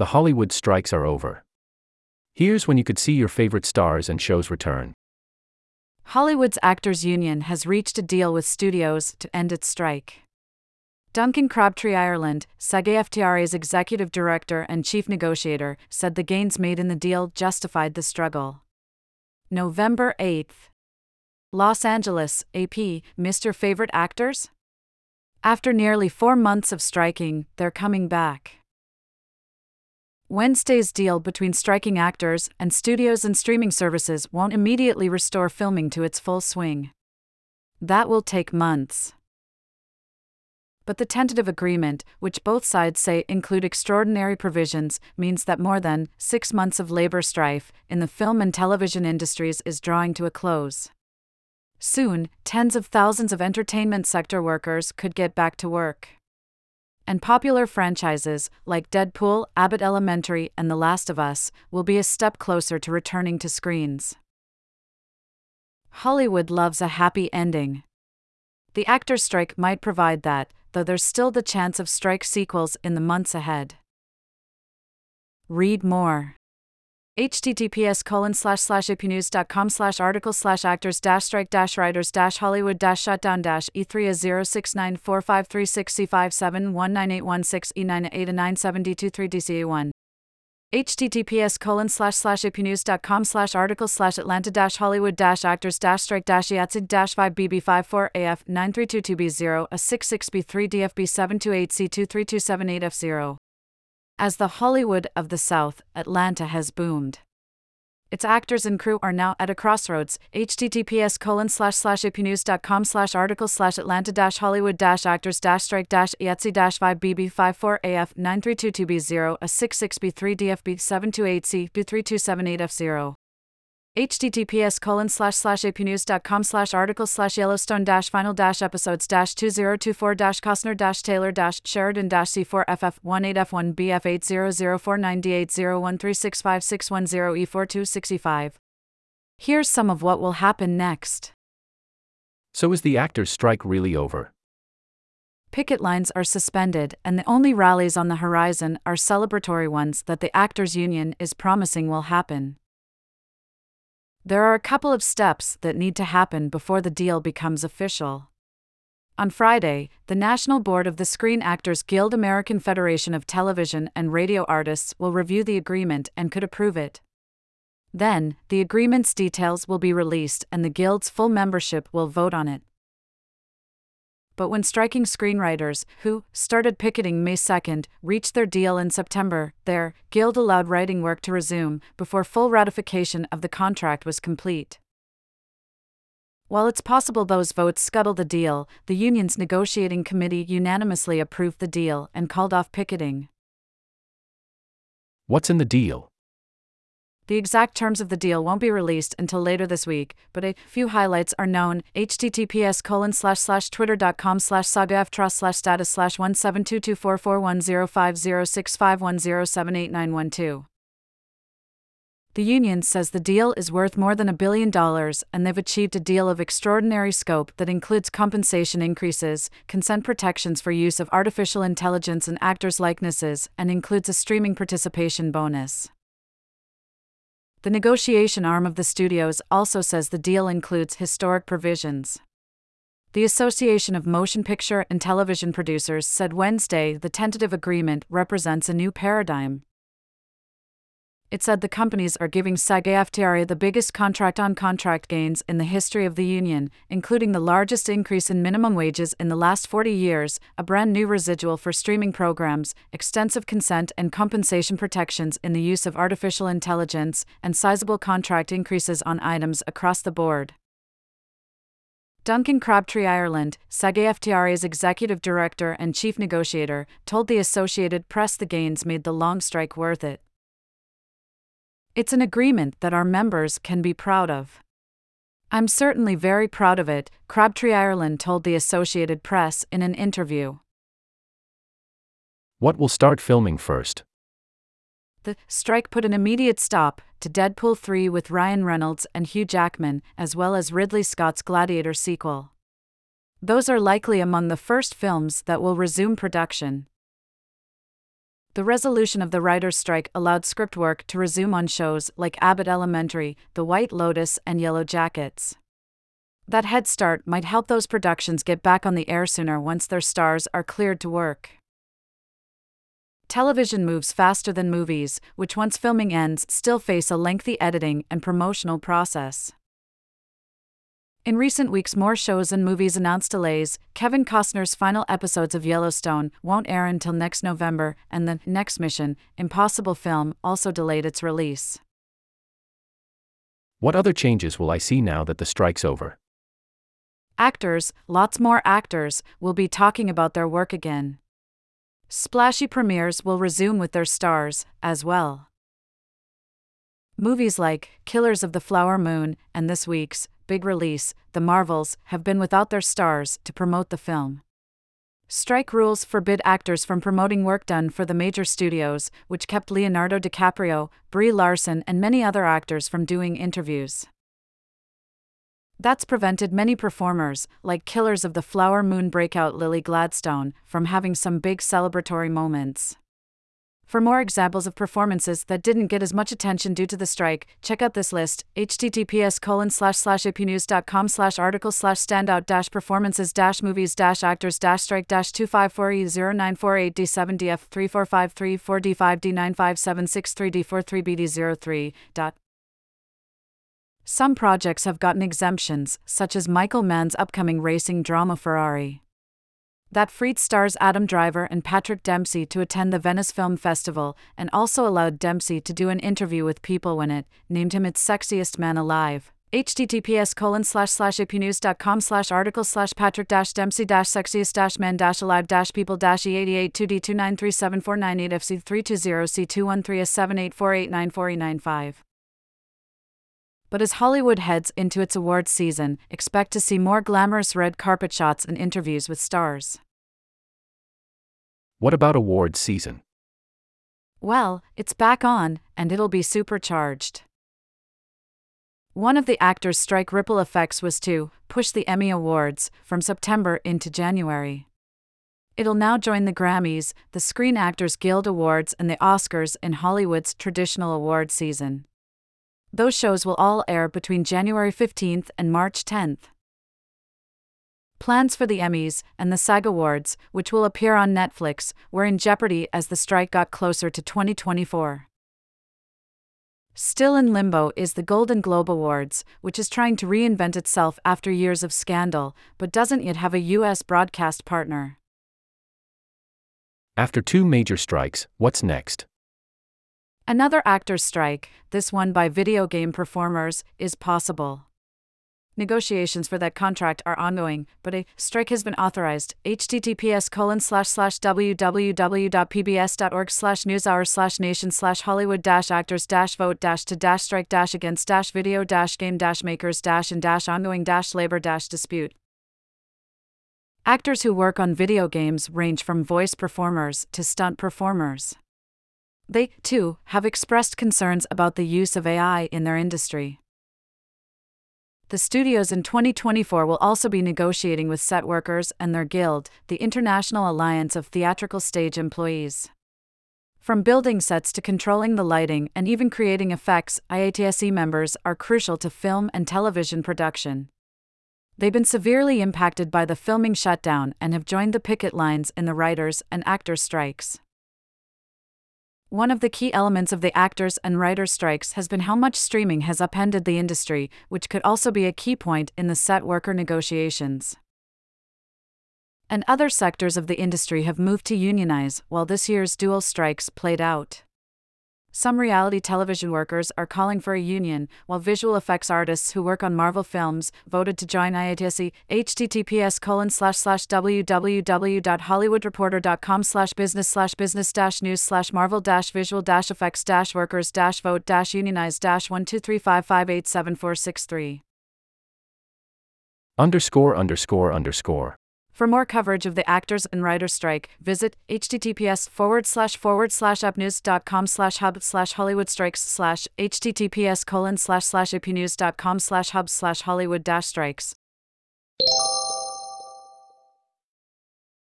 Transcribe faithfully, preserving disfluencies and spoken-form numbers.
The Hollywood strikes are over. Here's when you could see your favorite stars and shows return. Hollywood's Actors Union has reached a deal with studios to end its strike. Duncan Crabtree Ireland, SAG-A F T R A's executive director and chief negotiator, said the gains made in the deal justified the struggle. November eighth. Los Angeles, A P, missed your favorite actors? After nearly four months of striking, they're coming back. Wednesday's deal between striking actors and studios and streaming services won't immediately restore filming to its full swing. That will take months. But the tentative agreement, which both sides say include extraordinary provisions, means that more than six months of labor strife in the film and television industries is drawing to a close. Soon, tens of thousands of entertainment sector workers could get back to work. And popular franchises, like Deadpool, Abbott Elementary, and The Last of Us, will be a step closer to returning to screens. Hollywood loves a happy ending. The actors' strike might provide that, though there's still the chance of strike sequels in the months ahead. Read more. https colon slash slash apnews dot com slash article slash actors dash strike dash writers dash hollywood dash shutdown dash e three a zero six nine four five three six c five seven one nine eight one six e nine eight a nine seven d two three d c a one https colon slash slash apnews dot com slash article slash atlanta dash hollywood dash actors dash strike dash yatsid dash five bb five four af nine three two two b zero a six six b three dfb seven two eight c two three two seven eight f zero. As the Hollywood of the South, Atlanta has boomed. Its actors and crew are now at a crossroads. Https colon slash slash apnews.com slash article slash Atlanta dash Hollywood dash actors dash strike dash yatsi dash five bb five four af nine three two two b zero a six six b three dfb seven two eight c b three two seven eight f zero. https colon slash slash apnews.com slash article slash Yellowstone dash final dash episodes dash two zero two four dash Costner dash Taylor dash Sheridan dash C four FF one eight F one BF eight zero zero four nine D eight zero one three six five six one zero E four two sixty five. Here's some of what will happen next. So is the actors' strike really over? Picket lines are suspended, and the only rallies on the horizon are celebratory ones that the actors' union is promising will happen. There are a couple of steps that need to happen before the deal becomes official. On Friday, the National Board of the Screen Actors Guild American Federation of Television and Radio Artists will review the agreement and could approve it. Then, the agreement's details will be released and the Guild's full membership will vote on it. But when striking screenwriters, who started picketing May second, reached their deal in September, their guild allowed writing work to resume before full ratification of the contract was complete. While it's possible those votes scuttled the deal, the union's negotiating committee unanimously approved the deal and called off picketing. What's in the deal? The exact terms of the deal won't be released until later this week, but a few highlights are known. Https colon slash slash twitter.com slash SAG-A F T R A slash status slash one seven two two four four one zero five zero six five one zero seven eight nine one two. The union says the deal is worth more than a billion dollars, and they've achieved a deal of extraordinary scope that includes compensation increases, consent protections for use of artificial intelligence and actors' likenesses, and includes a streaming participation bonus. The negotiation arm of the studios also says the deal includes historic provisions. The Association of Motion Picture and Television Producers said Wednesday the tentative agreement represents a new paradigm. It said the companies are giving SAG-A F T R A the biggest contract-on-contract gains in the history of the union, including the largest increase in minimum wages in the last forty years, a brand new residual for streaming programs, extensive consent and compensation protections in the use of artificial intelligence, and sizable contract increases on items across the board. Duncan Crabtree Ireland, SAG-A F T R A's executive director and chief negotiator, told the Associated Press the gains made the long strike worth it. It's an agreement that our members can be proud of. I'm certainly very proud of it, Crabtree Ireland told the Associated Press in an interview. What will start filming first? The strike put an immediate stop to Deadpool three with Ryan Reynolds and Hugh Jackman, as well as Ridley Scott's Gladiator sequel. Those are likely among the first films that will resume production. The resolution of the writers' strike allowed script work to resume on shows like Abbott Elementary, The White Lotus, and Yellowjackets. That head start might help those productions get back on the air sooner once their stars are cleared to work. Television moves faster than movies, which once filming ends still face a lengthy editing and promotional process. In recent weeks, more shows and movies announced delays. Kevin Costner's final episodes of Yellowstone won't air until next November, and the next Mission Impossible film also delayed its release. What other changes will I see now that the strike's over? Actors, lots more actors, will be talking about their work again. Splashy premieres will resume with their stars, as well. Movies like Killers of the Flower Moon and this week's big release, The Marvels, have been without their stars to promote the film. Strike rules forbid actors from promoting work done for the major studios, which kept Leonardo DiCaprio, Brie Larson, and many other actors from doing interviews. That's prevented many performers, like Killers of the Flower Moon breakout Lily Gladstone, from having some big celebratory moments. For more examples of performances that didn't get as much attention due to the strike, check out this list: h t t p s colon slash slash apnews dot com slash article slash standout dash performances dash movies dash actors dash strike dash two five four e zero nine four eight d seven d f three four five three four d five d nine five seven six three d four three b d zero three. Some projects have gotten exemptions, such as Michael Mann's upcoming racing racing drama Ferrari. That freed stars Adam Driver and Patrick Dempsey to attend the Venice Film Festival, and also allowed Dempsey to do an interview with People when it named him its sexiest man alive. h t t p s colon slash slash apnews dot com slash article slash patrick dash dempsey dash sexiest dash man dash alive dash people dash e eight eight two d two nine three seven four nine eight f c three two zero c two one three s seven eight four eight nine four eight nine five. But as Hollywood heads into its awards season, expect to see more glamorous red carpet shots and interviews with stars. What about awards season? Well, it's back on, and it'll be supercharged. One of the actors' strike ripple effects was to push the Emmy Awards from September into January. It'll now join the Grammys, the Screen Actors Guild Awards, and the Oscars in Hollywood's traditional awards season. Those shows will all air between January fifteenth and March tenth. Plans for the Emmys and the SAG Awards, which will appear on Netflix, were in jeopardy as the strike got closer to twenty twenty-four. Still in limbo is the Golden Globe Awards, which is trying to reinvent itself after years of scandal, but doesn't yet have a U S broadcast partner. After two major strikes, what's next? Another actors' strike, this one by video game performers, is possible. Negotiations for that contract are ongoing, but a strike has been authorized. h t t p s colon slash slash w w w dot p b s dot org slash news hour slash nation slash hollywood dash actors dash vote dash to dash strike dash against dash video dash game dash makers dash and dash ongoing dash labor dash dispute. Actors who work on video games range from voice performers to stunt performers. They, too, have expressed concerns about the use of A I in their industry. The studios in twenty twenty-four will also be negotiating with set workers and their guild, the International Alliance of Theatrical Stage Employees. From building sets to controlling the lighting and even creating effects, I A T S E members are crucial to film and television production. They've been severely impacted by the filming shutdown and have joined the picket lines in the writers' and actors' strikes. One of the key elements of the actors' and writers' strikes has been how much streaming has upended the industry, which could also be a key point in the set worker negotiations. And other sectors of the industry have moved to unionize while this year's dual strikes played out. Some reality television workers are calling for a union, while visual effects artists who work on Marvel films voted to join I A T S E. h t t p s colon slash slash w w w dot hollywood reporter dot com slash business slash business dash news slash marvel dash visual dash effects dash workers dash vote dash unionize dash one two three five eight seven four six three. Underscore underscore underscore. For more coverage of the actors and writers strike, visit https forward slash forward slash apnews.com slash hub slash Hollywood strikes slash https colon slash slash apnews.com slash hub slash Hollywood dash strikes.